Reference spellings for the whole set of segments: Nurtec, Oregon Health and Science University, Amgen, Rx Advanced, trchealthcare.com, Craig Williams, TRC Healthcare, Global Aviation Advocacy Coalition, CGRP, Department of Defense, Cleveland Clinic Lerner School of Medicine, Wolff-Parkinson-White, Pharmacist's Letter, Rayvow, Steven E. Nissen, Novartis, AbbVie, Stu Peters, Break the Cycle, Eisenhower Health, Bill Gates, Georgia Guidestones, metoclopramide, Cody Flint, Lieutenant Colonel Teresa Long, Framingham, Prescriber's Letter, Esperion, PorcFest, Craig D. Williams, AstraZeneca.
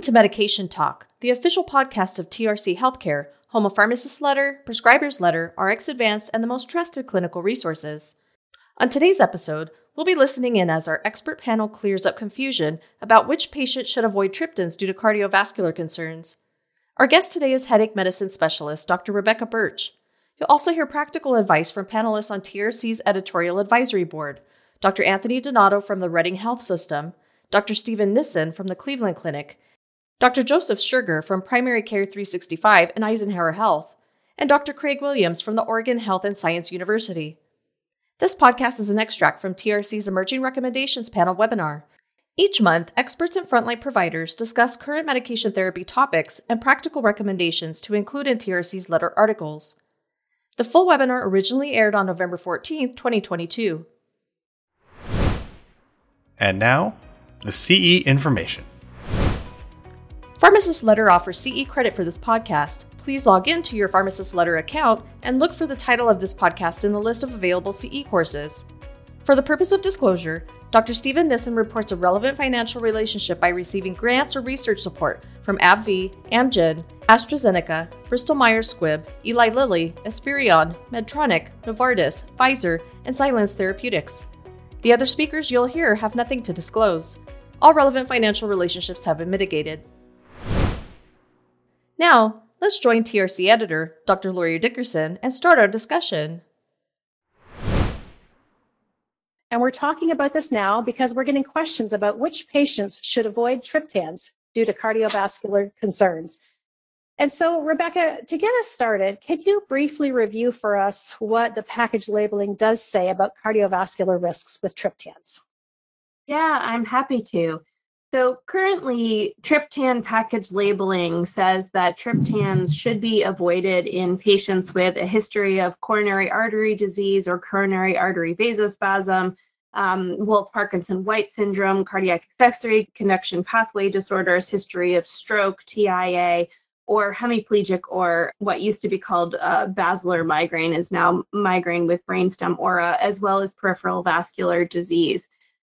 Welcome to Medication Talk, the official podcast of TRC Healthcare, home of Pharmacist's Letter, Prescriber's Letter, Rx Advanced, and the most trusted clinical resources. On today's episode, we'll be listening in as our expert panel clears up confusion about which patient should avoid triptans due to cardiovascular concerns. Our guest today is headache medicine specialist, Dr. Rebecca Burch. You'll also hear practical advice from panelists on TRC's editorial advisory board, Dr. Anthony Donato from the Reading Health System, Dr. Steven E. Nissen from the Cleveland Clinic, Dr. Joseph Scherger from Primary Care 365 and Eisenhower Health, and Dr. Craig Williams from the Oregon Health and Science University. This podcast is an extract from TRC's Emerging Recommendations Panel webinar. Each month, experts and frontline providers discuss current medication therapy topics and practical recommendations to include in TRC's letter articles. The full webinar originally aired on November 14, 2022. And now, the CE information. Pharmacist's Letter offers CE credit for this podcast. Please log in to your Pharmacist's Letter account and look for the title of this podcast in the list of available CE courses. For the purpose of disclosure, Dr. Steven Nissen reports a relevant financial relationship by receiving grants or research support from AbbVie, Amgen, AstraZeneca, Bristol-Myers Squibb, Eli Lilly, Esperion, Medtronic, Novartis, Pfizer, and Silence Therapeutics. The other speakers you'll hear have nothing to disclose. All relevant financial relationships have been mitigated. Now, let's join TRC editor, Dr. Laurie Dickerson, and start our discussion. And we're talking about this now because we're getting questions about which patients should avoid triptans due to cardiovascular concerns. And so, Rebecca, to get us started, could you briefly review for us what the package labeling does say about cardiovascular risks with triptans? Yeah, I'm happy to. So currently, triptan package labeling says that triptans should be avoided in patients with a history of coronary artery disease or coronary artery vasospasm, Wolff-Parkinson-White syndrome, cardiac accessory conduction pathway disorders, history of stroke, TIA, or hemiplegic, or what used to be called basilar migraine is now migraine with brainstem aura, as well as peripheral vascular disease.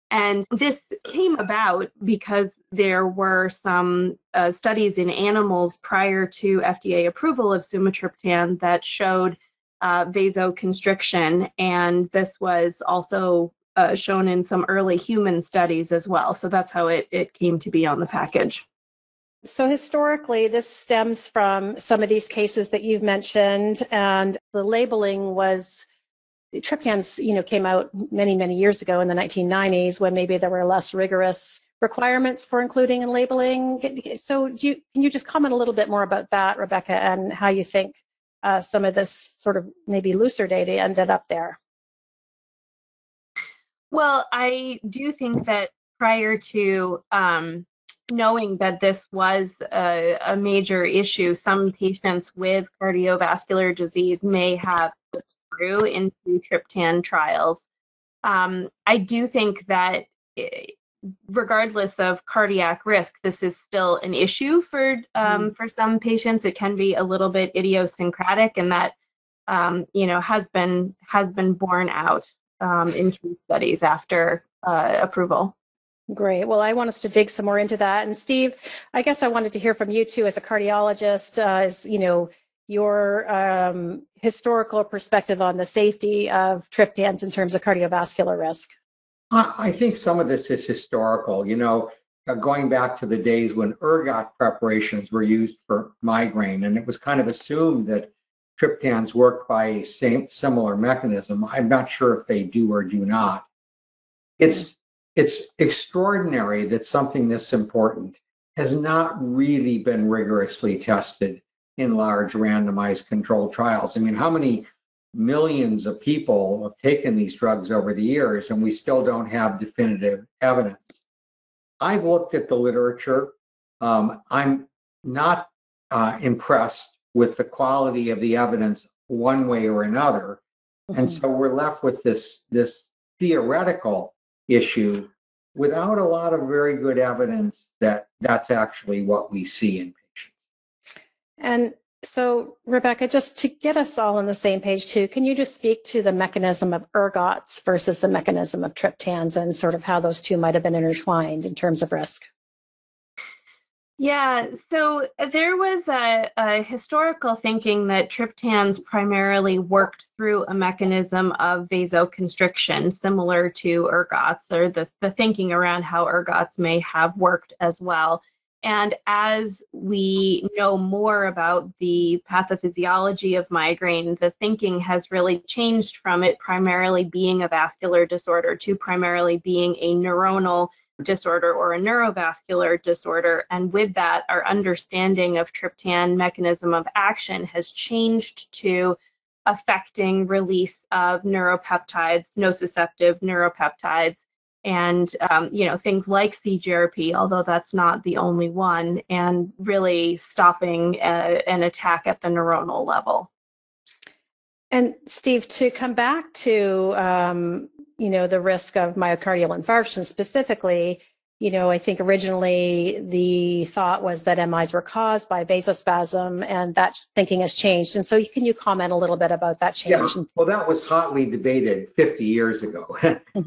And this came about because there were some studies in animals prior to FDA approval of sumatriptan that showed vasoconstriction, and this was also shown in some early human studies as well. So that's how it came to be on the package. So historically, this stems from some of these cases that you've mentioned, and the labeling was triptans, came out many, many years ago in the 1990s when maybe there were less rigorous requirements for including and labeling. So can you just comment a little bit more about that, Rebecca, and how you think some of this sort of maybe looser data ended up there? Well, I do think that prior to knowing that this was a major issue, some patients with cardiovascular disease may have through into triptan trials. I do think that regardless of cardiac risk, this is still an issue for some patients. It can be a little bit idiosyncratic, and that has been borne out in case studies after approval. Great. Well, I want us to dig some more into that. And Steve, I guess I wanted to hear from you too, as a cardiologist, your historical perspective on the safety of triptans in terms of cardiovascular risk. I think some of this is historical, going back to the days when ergot preparations were used for migraine, and it was kind of assumed that triptans worked by a similar mechanism. I'm not sure if they do or do not. It's extraordinary that something this important has not really been rigorously tested in large randomized controlled trials. I mean, how many millions of people have taken these drugs over the years, and we still don't have definitive evidence? I've looked at the literature. I'm not impressed with the quality of the evidence one way or another. Mm-hmm. And so we're left with this theoretical issue without a lot of very good evidence that that's actually what we see in patients. And so, Rebecca, just to get us all on the same page too, can you just speak to the mechanism of ergots versus the mechanism of triptans and sort of how those two might have been intertwined in terms of risk? Yeah, so there was a historical thinking that triptans primarily worked through a mechanism of vasoconstriction, similar to ergots, or the thinking around how ergots may have worked as well. And as we know more about the pathophysiology of migraine, the thinking has really changed from it primarily being a vascular disorder to primarily being a neuronal disorder or a neurovascular disorder. And with that, our understanding of triptan mechanism of action has changed to affecting release of neuropeptides, nociceptive neuropeptides, and things like CGRP, although that's not the only one, and really stopping an attack at the neuronal level. And Steve, to come back to the risk of myocardial infarction specifically, I think originally the thought was that MIs were caused by vasospasm, and that thinking has changed. And so can you comment a little bit about that change? Yeah. Well, that was hotly debated 50 years ago.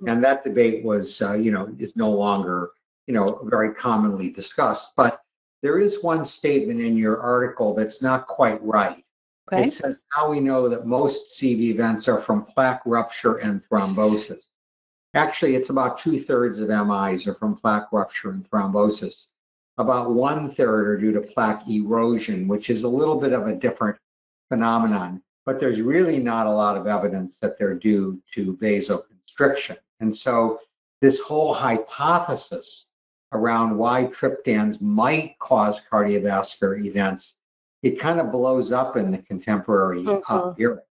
And that debate was, is no longer, very commonly discussed. But there is one statement in your article that's not quite right. Okay. It says, how we know that most CV events are from plaque rupture and thrombosis. Actually, it's about 2/3 of MIs are from plaque rupture and thrombosis. About 1/3 are due to plaque erosion, which is a little bit of a different phenomenon. But there's really not a lot of evidence that they're due to vasoconstriction. And so this whole hypothesis around why triptans might cause cardiovascular events, it kind of blows up in the contemporary era.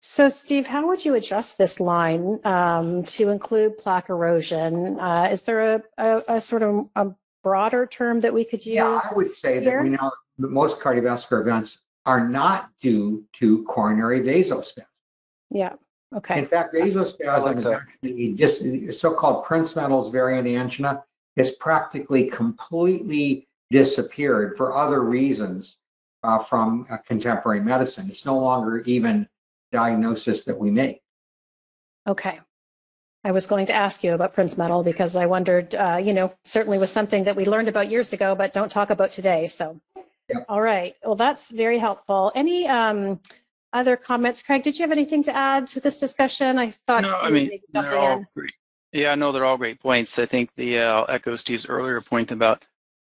So, Steve, how would you adjust this line to include plaque erosion? Is there a sort of a broader term that we could use? Yeah, I would say here that we know that most cardiovascular events are not due to coronary vasospasm. Yeah, okay. In fact, vasospasm is actually just so-called Prinzmetal's variant angina is practically completely disappeared for other reasons from contemporary medicine. It's no longer even diagnosis that we make. Okay. I was going to ask you about Prinzmetal because I wondered, certainly was something that we learned about years ago, but don't talk about today. So, yep. All right. Well, that's very helpful. Any other comments? Craig, did you have anything to add to this discussion? I thought they're all great. Yeah, no, they're all great points. I think I'll echo Steve's earlier point about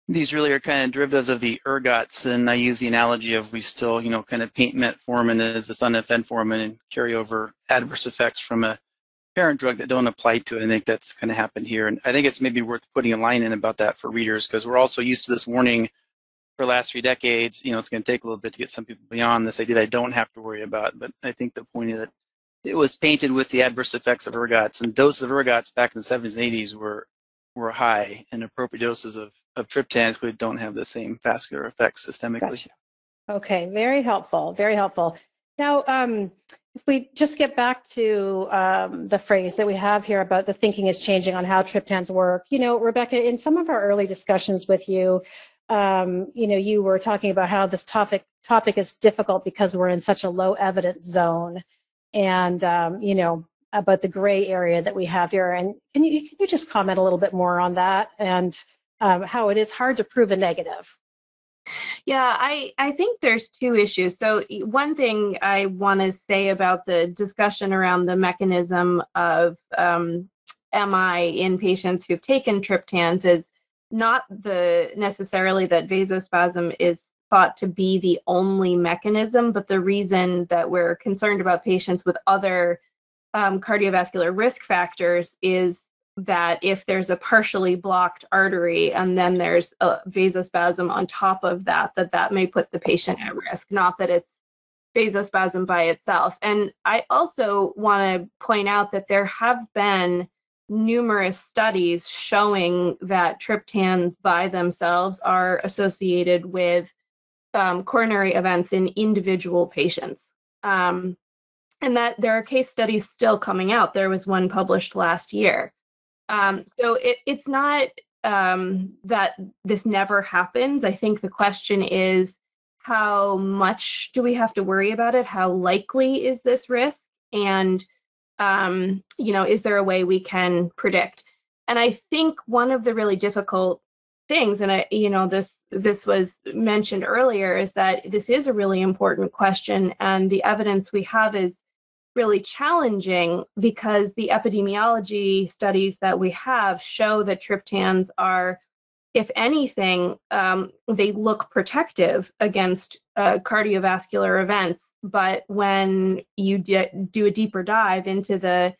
these really are kind of derivatives of the ergots, and I use the analogy of we still, kind of paint metformin as this unfenformin and carry over adverse effects from a parent drug that don't apply to it. I think that's kind of happened here. And I think it's maybe worth putting a line in about that for readers, because we're also used to this warning for the last 3 decades. It's going to take a little bit to get some people beyond this idea that I don't have to worry about. But I think the point is that it was painted with the adverse effects of ergots, and doses of ergots back in the 70s and 80s were high, and appropriate doses of triptans we don't have the same vascular effects systemically. Gotcha. Okay, very helpful, very helpful. Now, if we just get back to the phrase that we have here about the thinking is changing on how triptans work. Rebecca, in some of our early discussions with you, you were talking about how this topic is difficult because we're in such a low evidence zone, and, about the gray area that we have here. And can you just comment a little bit more on that and how it is hard to prove a negative? Yeah, I think there's two issues. So one thing I want to say about the discussion around the mechanism of MI in patients who've taken triptans is not necessarily that vasospasm is thought to be the only mechanism, but the reason that we're concerned about patients with other cardiovascular risk factors is that if there's a partially blocked artery and then there's a vasospasm on top of that, that may put the patient at risk, not that it's vasospasm by itself. And I also want to point out that there have been numerous studies showing that triptans by themselves are associated with coronary events in individual patients. And that there are case studies still coming out. There was one published last year. So it's not that this never happens. I think the question is, how much do we have to worry about it? How likely is this risk? And, is there a way we can predict? And I think one of the really difficult things. And this was mentioned earlier, is that this is a really important question, and the evidence we have is really challenging because the epidemiology studies that we have show that triptans are, if anything, they look protective against cardiovascular events. But when you do a deeper dive into the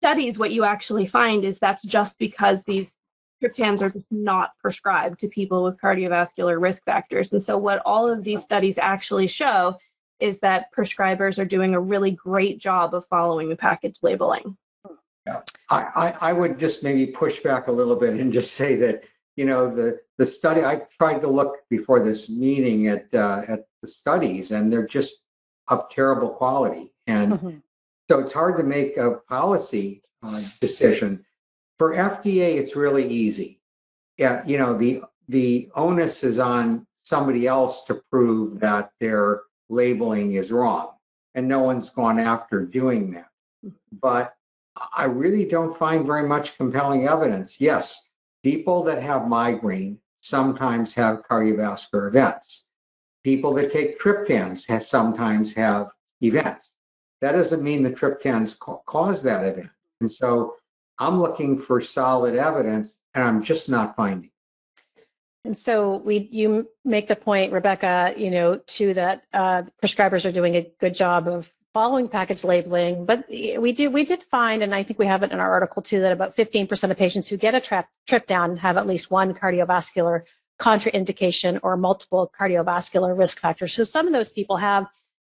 studies, what you actually find is that's just because these triptans are just not prescribed to people with cardiovascular risk factors. And so what all of these studies actually show is that prescribers are doing a really great job of following the package labeling. Yeah. I would just maybe push back a little bit and just say that, you know, the study, I tried to look before this meeting at the studies, and they're just of terrible quality. And so it's hard to make a policy decision. For FDA, it's really easy. Yeah, you know, the onus is on somebody else to prove that their labeling is wrong, and no one's gone after doing that. But I really don't find very much compelling evidence. Yes, people that have migraine sometimes have cardiovascular events. People that take triptans sometimes have events. That doesn't mean the triptans cause that event. And so I'm looking for solid evidence, and I'm just not finding. And so you make the point, Rebecca, you know, too, that prescribers are doing a good job of following package labeling, but we did find, and I think we have it in our article too, that about 15% of patients who get a triptan have at least one cardiovascular contraindication or multiple cardiovascular risk factors. So some of those people have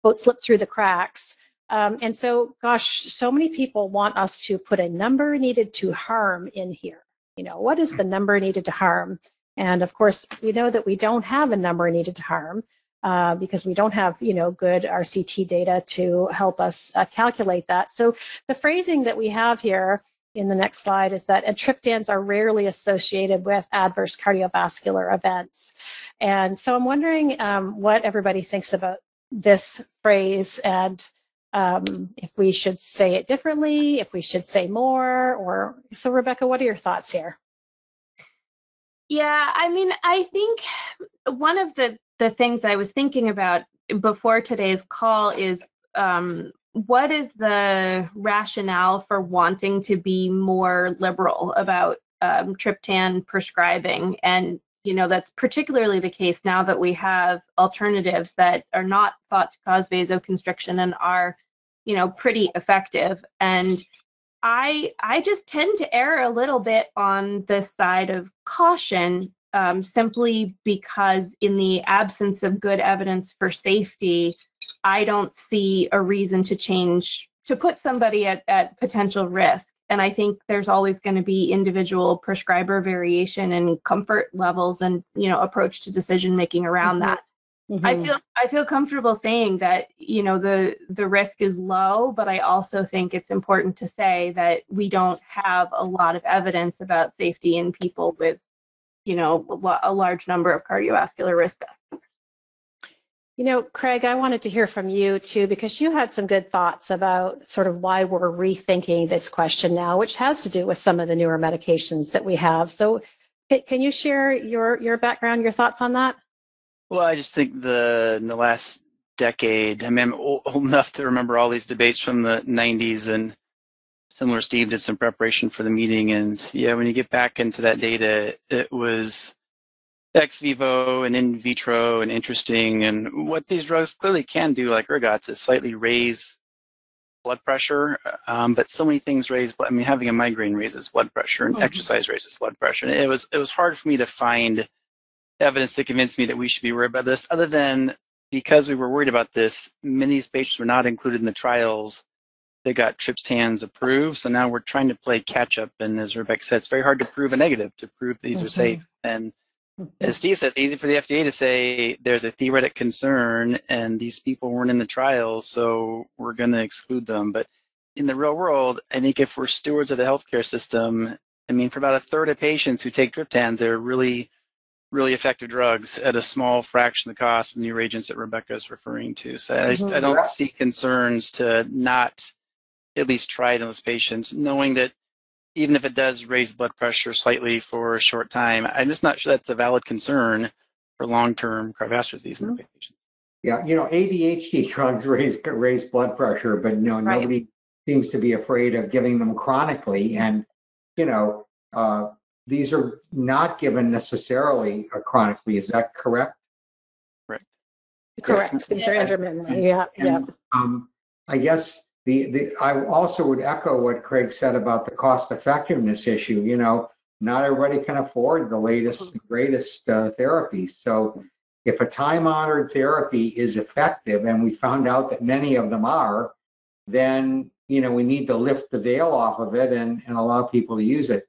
both slipped through the cracks. And so, gosh, so many people want us to put a number needed to harm in here. You know, what is the number needed to harm? And of course, we know that we don't have a number needed to harm. Because we don't have, you know, good RCT data to help us calculate that. So the phrasing that we have here in the next slide is that triptans are rarely associated with adverse cardiovascular events. And so I'm wondering what everybody thinks about this phrase, and if we should say it differently, if we should say more, or so. Rebecca, what are your thoughts here? Yeah, I mean, I think one of the things I was thinking about before today's call is what is the rationale for wanting to be more liberal about triptan prescribing? And, you know, that's particularly the case now that we have alternatives that are not thought to cause vasoconstriction and are, you know, pretty effective. And I just tend to err a little bit on the side of caution, simply because in the absence of good evidence for safety, I don't see a reason to put somebody at potential risk. And I think there's always going to be individual prescriber variation and comfort levels and, you know, approach to decision making around that. Mm-hmm. I feel comfortable saying that, you know, the risk is low, but I also think it's important to say that we don't have a lot of evidence about safety in people with, you know, a large number of cardiovascular risk factors. You know, Craig, I wanted to hear from you too, because you had some good thoughts about sort of why we're rethinking this question now, which has to do with some of the newer medications that we have. So can you share your background, your thoughts on that? Well, I just think in the last decade, I mean, I'm old enough to remember all these debates from the 90s, and similar, Steve did some preparation for the meeting, and yeah, when you get back into that data, it was ex vivo and in vitro and interesting. And what these drugs clearly can do, like ergots, is slightly raise blood pressure, but so many things raise blood. I mean, having a migraine raises blood pressure, and exercise raises blood pressure. And it was hard for me to find evidence to convince me that we should be worried about this, other than because we were worried about this, many of these patients were not included in the trials. They got triptans approved, so now we're trying to play catch-up. And as Rebecca said, it's very hard to prove a negative, to prove these are safe. And as Steve said, it's easy for the FDA to say there's a theoretic concern, and these people weren't in the trials, so we're going to exclude them. But in the real world, I think if we're stewards of the healthcare system, I mean, for about a third of patients who take triptans, they're really, really effective drugs at a small fraction of the cost of newer agents that Rebecca is referring to. So I don't see concerns to not at least try it in those patients, knowing that even if it does raise blood pressure slightly for a short time, I'm just not sure that's a valid concern for long-term cardiovascular disease in patients. Yeah, you know, ADHD drugs raise blood pressure, but no, nobody seems to be afraid of giving them chronically. And, you know, these are not given necessarily chronically. Is that correct? Right. Correct. These are intermittently. I guess I also would echo what Craig said about the cost effectiveness issue. You know, not everybody can afford the latest and greatest therapy. So if a time-honored therapy is effective, and we found out that many of them are, then, you know, we need to lift the veil off of it and allow people to use it.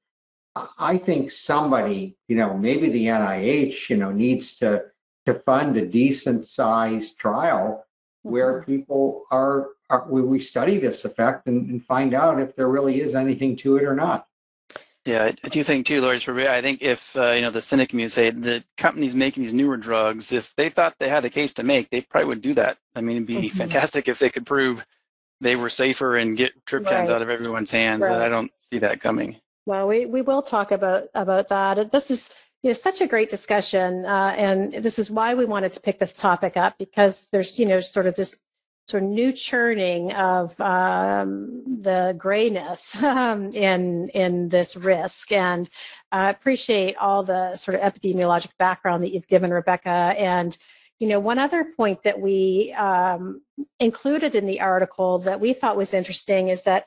I think somebody, you know, maybe the NIH, you know, needs to fund a decent-sized trial where people are we study this effect and find out if there really is anything to it or not. Yeah, I do think too, Laurie, I think if, you know, the cynic community say the companies making these newer drugs, if they thought they had a case to make, they probably would do that. I mean, it'd be fantastic if they could prove they were safer and get triptans out of everyone's hands. Right. I don't see that coming. Well, we will talk about that. This is such a great discussion, and this is why we wanted to pick this topic up, because there's, you know, sort of this sort of new churning of the grayness in this risk. And I appreciate all the sort of epidemiologic background that you've given, Rebecca. And, you know, one other point that we included in the article that we thought was interesting is that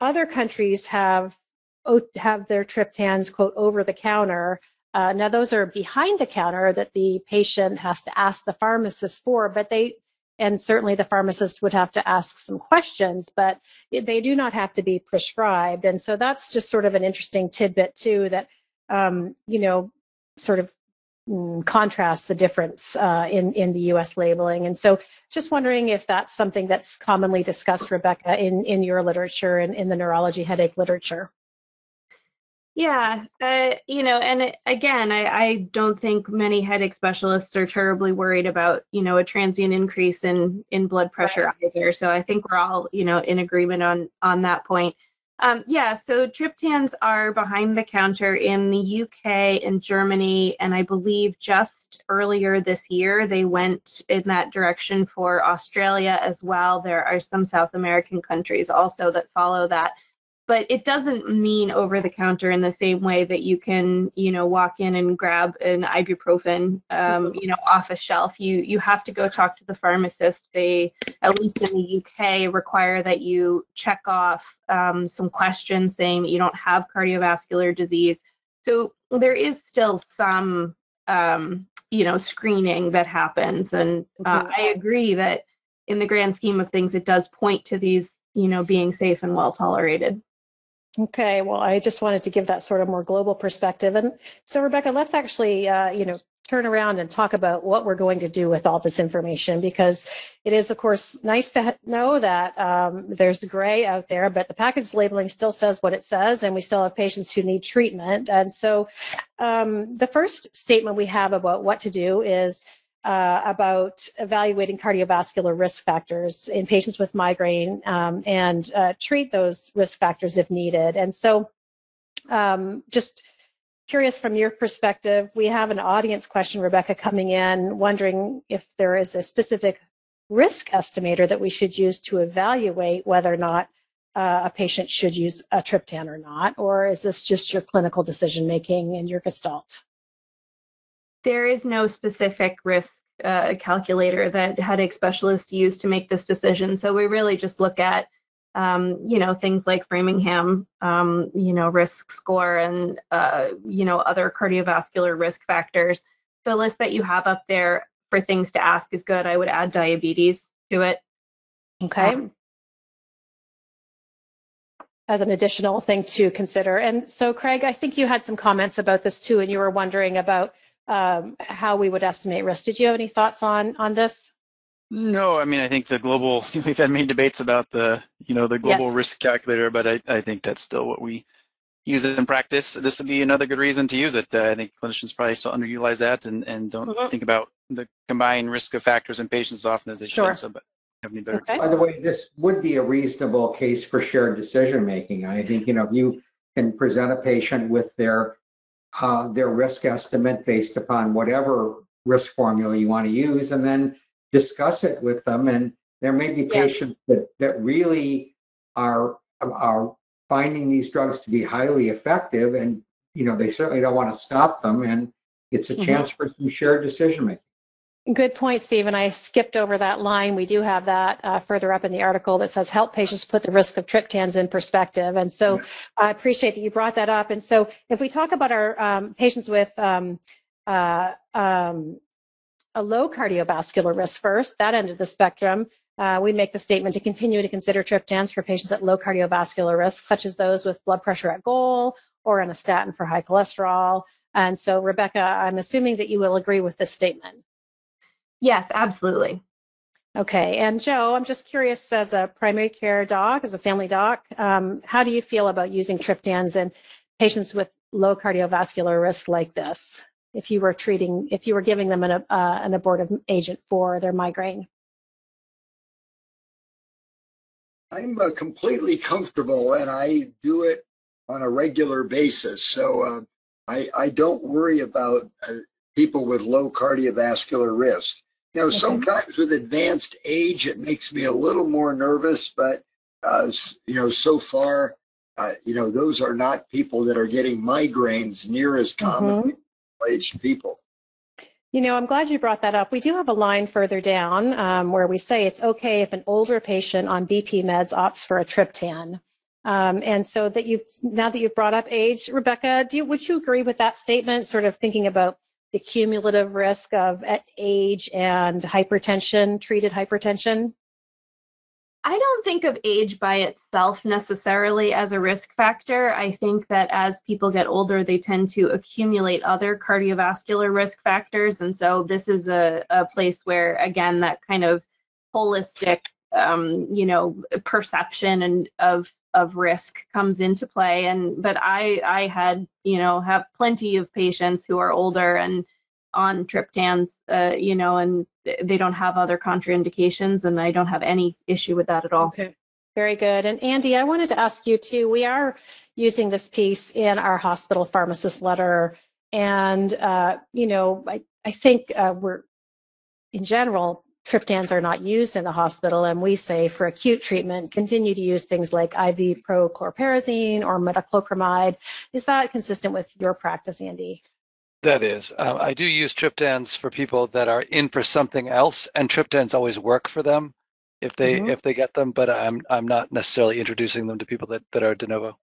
other countries have their triptans, quote, over the counter. Now, those are behind the counter that the patient has to ask the pharmacist for, but and certainly the pharmacist would have to ask some questions, but they do not have to be prescribed. And so that's just sort of an interesting tidbit too, that, you know, sort of contrasts the difference in the U.S. labeling. And so just wondering if that's something that's commonly discussed, Rebecca, in your literature and in the neurology headache literature. Yeah, you know, and again, I don't think many headache specialists are terribly worried about, you know, a transient increase in blood pressure either. So I think we're all, you know, in agreement on that point. Yeah, so triptans are behind the counter in the UK and Germany, and I believe just earlier this year they went in that direction for Australia as well. There are some South American countries also that follow that. But it doesn't mean over the counter in the same way that you can, you know, walk in and grab an ibuprofen, you know, off a shelf. You have to go talk to the pharmacist. They, at least in the UK, require that you check off some questions saying that you don't have cardiovascular disease. So there is still some, you know, screening that happens. And I agree that in the grand scheme of things, it does point to these, you know, being safe and well tolerated. Okay, well, I just wanted to give that sort of more global perspective. And so, Rebecca, let's actually, you know, turn around and talk about what we're going to do with all this information, because it is, of course, nice to know that there's gray out there, but the package labeling still says what it says, and we still have patients who need treatment. And so the first statement we have about what to do is about evaluating cardiovascular risk factors in patients with migraine and treat those risk factors if needed. And so just curious from your perspective, we have an audience question, Rebecca, coming in, wondering if there is a specific risk estimator that we should use to evaluate whether or not a patient should use a triptan or not, or is this just your clinical decision-making and your gestalt? There is no specific risk calculator that headache specialists use to make this decision. So we really just look at, you know, things like Framingham, you know, risk score and, you know, other cardiovascular risk factors. The list that you have up there for things to ask is good. I would add diabetes to it. Okay. As an additional thing to consider. And so, Craig, I think you had some comments about this too, and you were wondering about how we would estimate risk. Did you have any thoughts on this? No, I mean, I think the global, we've had many debates about the, you know, the global risk calculator, but I think that's still what we use it in practice. This would be another good reason to use it. I think clinicians probably still underutilize that and don't think about the combined risk of factors in patients as often as they should. So, but have any better. By the way, this would be a reasonable case for shared decision making. I think, you know, if you can present a patient with their risk estimate based upon whatever risk formula you want to use, and then discuss it with them. And there may be patients that really are finding these drugs to be highly effective, and they certainly don't want to stop them, and it's a chance for some shared decision making. Good point, Stephen. I skipped over that line. We do have that further up in the article that says help patients put the risk of triptans in perspective. And so I appreciate that you brought that up. And so if we talk about our patients with a low cardiovascular risk first, that end of the spectrum, we make the statement to continue to consider triptans for patients at low cardiovascular risk, such as those with blood pressure at goal or on a statin for high cholesterol. And so, Rebecca, I'm assuming that you will agree with this statement. Yes, absolutely. Okay. And Joe, I'm just curious, as a primary care doc, as a family doc, how do you feel about using triptans in patients with low cardiovascular risk like this, if you were giving them an abortive agent for their migraine? I'm completely comfortable, and I do it on a regular basis. So I don't worry about people with low cardiovascular risk. Now, sometimes with advanced age, it makes me a little more nervous, but, so far, those are not people that are getting migraines near as common as middle-aged people. I'm glad you brought that up. We do have a line further down where we say it's okay if an older patient on BP meds opts for a triptan. And so now that you've brought up age, Rebecca, would you agree with that statement, sort of thinking about the cumulative risk of age and hypertension, treated hypertension? I don't think of age by itself necessarily as a risk factor. I think that as people get older, they tend to accumulate other cardiovascular risk factors. And so this is a place where, again, that kind of holistic, perception and of risk comes into play. But I had, have plenty of patients who are older and on triptans, and they don't have other contraindications, and I don't have any issue with that at all. Okay. Very good. And Andy, I wanted to ask you too, we are using this piece in our hospital pharmacist letter. And, I think in general, triptans are not used in the hospital, and we say for acute treatment, continue to use things like IV prochlorperazine or metoclopramide. Is that consistent with your practice, Andy? That is. I do use triptans for people that are in for something else, and triptans always work for them if they get them, but I'm not necessarily introducing them to people that are de novo.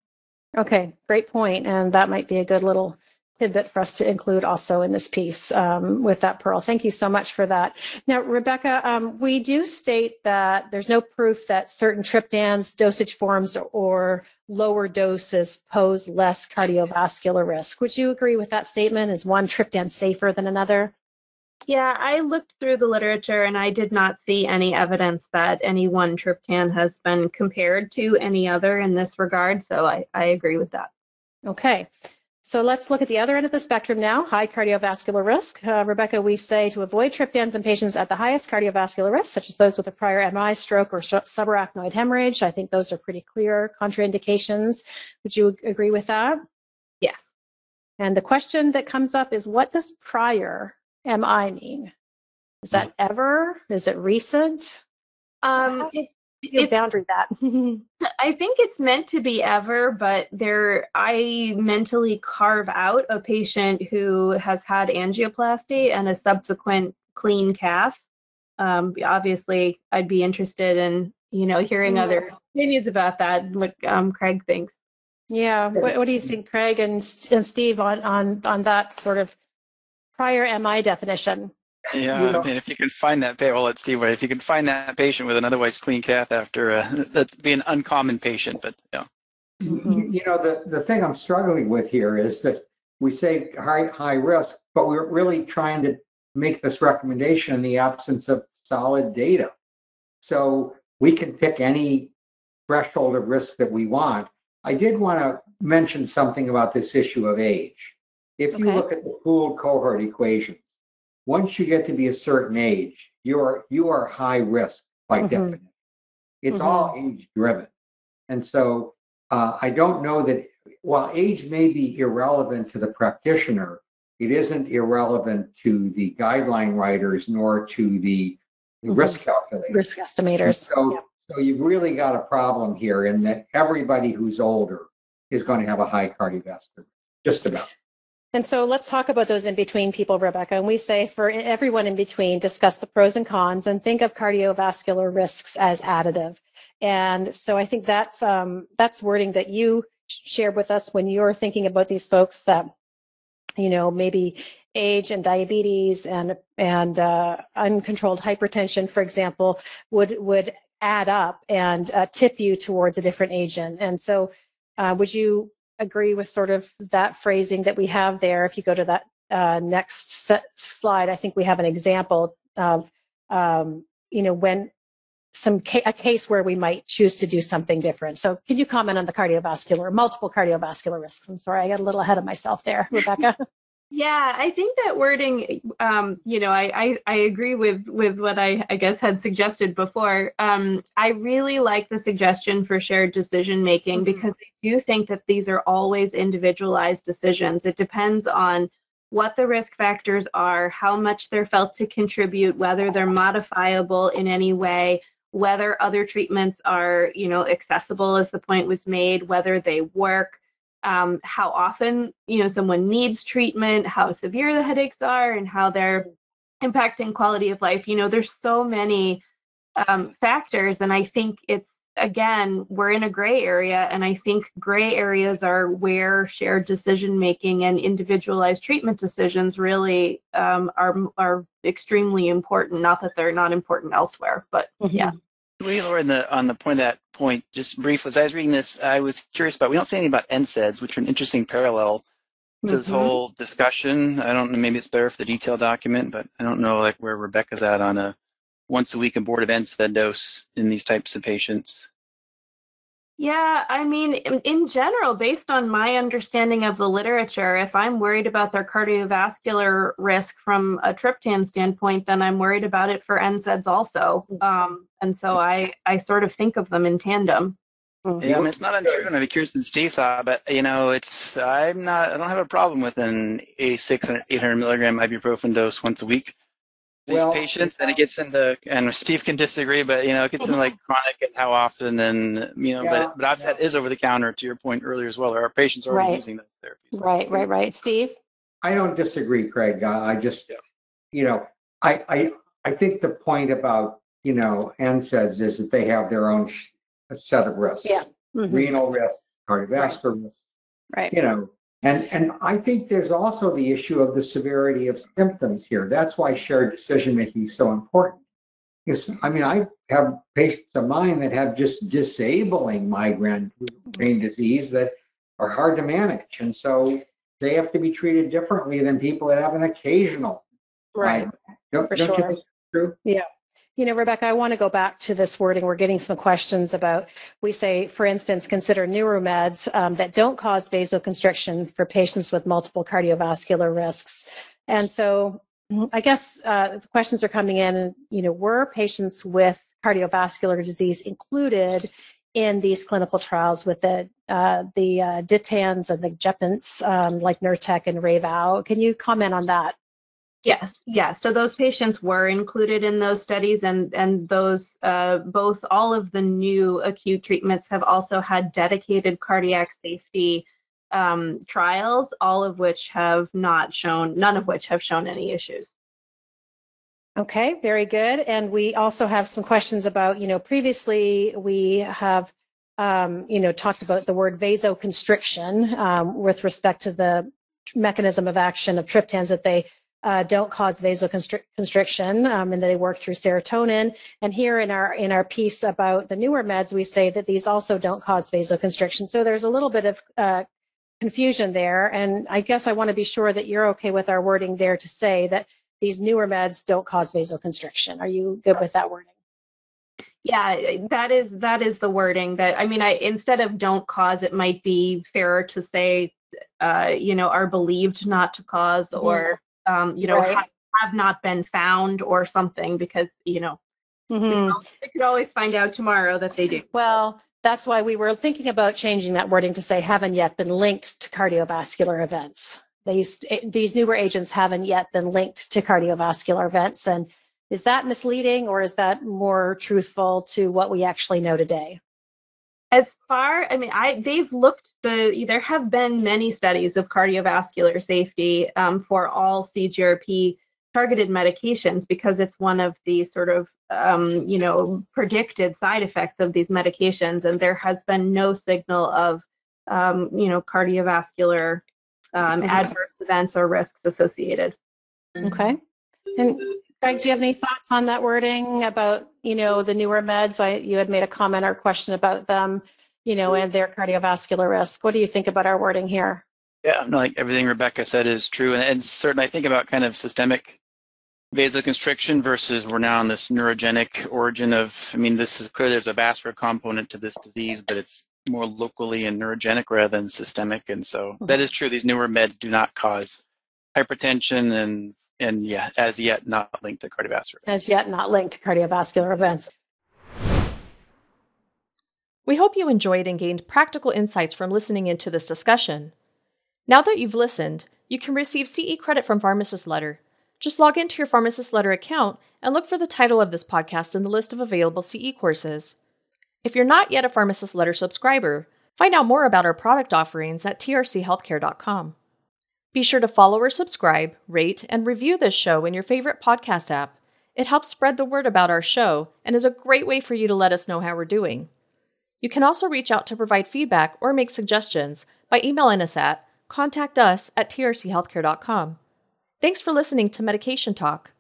Okay, great point. And that might be a good little tidbit for us to include also in this piece with that, Pearl. Thank you so much for that. Now, Rebecca, we do state that there's no proof that certain triptans, dosage forms, or lower doses pose less cardiovascular risk. Would you agree with that statement? Is one triptan safer than another? Yeah, I looked through the literature and I did not see any evidence that any one triptan has been compared to any other in this regard. So I agree with that. Okay. So let's look at the other end of the spectrum now, high cardiovascular risk. Rebecca, we say to avoid triptans in patients at the highest cardiovascular risk, such as those with a prior MI, stroke, or subarachnoid hemorrhage. I think those are pretty clear contraindications. Would you agree with that? Yes. And the question that comes up is, what does prior MI mean? Is that ever? Is it recent? You boundary that. I think it's meant to be ever, but I mentally carve out a patient who has had angioplasty and a subsequent clean calf. Obviously, I'd be interested in hearing other opinions about that. What Craig thinks. Yeah. What do you think, Craig and Steve, on that sort of prior MI definition? Yeah, I mean, if you can find that patient, if you can find that patient with an otherwise clean cath after that'd be an uncommon patient, but yeah. The thing I'm struggling with here is that we say high risk, but we're really trying to make this recommendation in the absence of solid data. So we can pick any threshold of risk that we want. I did want to mention something about this issue of age. If you look at the pooled cohort equation, once you get to be a certain age, you are high risk by definition. It's all age driven. And so I don't know that while age may be irrelevant to the practitioner, it isn't irrelevant to the guideline writers nor to the risk calculators. Risk estimators. So, so you've really got a problem here in that everybody who's older is going to have a high cardiovascular, just about. And so let's talk about those in-between people, Rebecca. And we say for everyone in between, discuss the pros and cons and think of cardiovascular risks as additive. And so I think that's wording that you shared with us when you're thinking about these folks that, you know, maybe age and diabetes and uncontrolled hypertension, for example, would add up and tip you towards a different agent. And so would you agree with sort of that phrasing that we have there? If you go to that next slide, I think we have an example of, you know, when a case where we might choose to do something different. So could you comment on the cardiovascular, multiple cardiovascular risks? I'm sorry, I got a little ahead of myself there, Rebecca. Yeah, I think that wording, you know, I agree with what I guess had suggested before. I really like the suggestion for shared decision making, because I do think that these are always individualized decisions. It depends on what the risk factors are, how much they're felt to contribute, whether they're modifiable in any way, whether other treatments are, you know, accessible, as the point was made, whether they work, how often, you know, someone needs treatment, how severe the headaches are, and how they're impacting quality of life. You know, there's so many factors, and I think it's, again, we're in a gray area, and I think gray areas are where shared decision making and individualized treatment decisions really are extremely important. Not that they're not important elsewhere, but yeah. We were on the point just briefly. As I was reading this, I was curious about, we don't say anything about NSAIDs, which are an interesting parallel to this whole discussion. I don't know, maybe it's better for the detailed document, but I don't know like where Rebecca's at on a once a week abortive NSAID dose in these types of patients. Yeah, I mean, in general, based on my understanding of the literature, if I'm worried about their cardiovascular risk from a triptan standpoint, then I'm worried about it for NSAIDs also. And so I sort of think of them in tandem. Yeah, I mean, it's not untrue, and I'd be curious to see, but, you know, it's, I don't have a problem with an 800 milligram ibuprofen dose once a week. These patients, and it gets into, and Steve can disagree, but, you know, it gets into like chronic and how often, and, you know, but obviously that is over the counter, to your point earlier as well. Our patients are already using those therapies. Right. Steve? I don't disagree, Craig. I just, you know, I think the point about, you know, NSAIDs is that they have their own set of risks. Yeah. Renal risks, cardiovascular risks, you know. And I think there's also the issue of the severity of symptoms here. That's why shared decision-making is so important. I mean, I have patients of mine that have just disabling migraine brain disease that are hard to manage. And so they have to be treated differently than people that have an occasional. Don't you think that's true? Yeah. You know, Rebecca, I want to go back to this wording. We're getting some questions about, we say, for instance, consider neuromeds that don't cause vasoconstriction for patients with multiple cardiovascular risks. And so I guess the questions are coming in, you know, were patients with cardiovascular disease included in these clinical trials with the DITANs and the GEPANTs, like Nurtec and Rayvow? Can you comment on that? Yes. So those patients were included in those studies, and those both, all of the new acute treatments have also had dedicated cardiac safety trials, all of which have not shown, none of which have shown any issues. Okay, very good. And we also have some questions about, you know, previously we have, you know, talked about the word vasoconstriction with respect to the mechanism of action of triptans, that they don't cause vasoconstriction, and they work through serotonin. And here in our piece about the newer meds, we say that these also don't cause vasoconstriction. So there's a little bit of confusion there. And I guess I want to be sure that you're okay with our wording there to say that these newer meds don't cause vasoconstriction. Are you good with that wording? Yeah, that is the wording that, I mean, instead of don't cause, it might be fairer to say, you know, are believed not to cause, or you know, have not been found or something, because, you know, we could always find out tomorrow that they do. Well, That's why we were thinking about changing that wording to say haven't yet been linked to cardiovascular events. These newer agents haven't yet been linked to cardiovascular events. And is that misleading, or is that more truthful to what we actually know today? As far, I mean, they've looked, there have been many studies of cardiovascular safety for all CGRP targeted medications, because it's one of the sort of, predicted side effects of these medications. And there has been no signal of, cardiovascular adverse events or risks associated. Okay. And Craig, do you have any thoughts on that wording about, the newer meds? You had made a comment or question about them, and their cardiovascular risk. What do you think about our wording here? Yeah, no, like everything Rebecca said is true. And certainly I think about kind of systemic vasoconstriction versus we're now in this neurogenic origin of, this is clear there's a vascular component to this disease, but it's more locally and neurogenic rather than systemic. And so that is true. These newer meds do not cause hypertension and yeah, as yet not linked to cardiovascular events. As yet not linked to cardiovascular events. We hope you enjoyed and gained practical insights from listening into this discussion. Now that you've listened, you can receive CE credit from Pharmacist's Letter. Just log into your Pharmacist's Letter account and look for the title of this podcast in the list of available CE courses. If you're not yet a Pharmacist's Letter subscriber, find out more about our product offerings at trchealthcare.com. Be sure to follow or subscribe, rate, and review this show in your favorite podcast app. It helps spread the word about our show and is a great way for you to let us know how we're doing. You can also reach out to provide feedback or make suggestions by emailing us at contactus@trchealthcare.com. Thanks for listening to Medication Talk.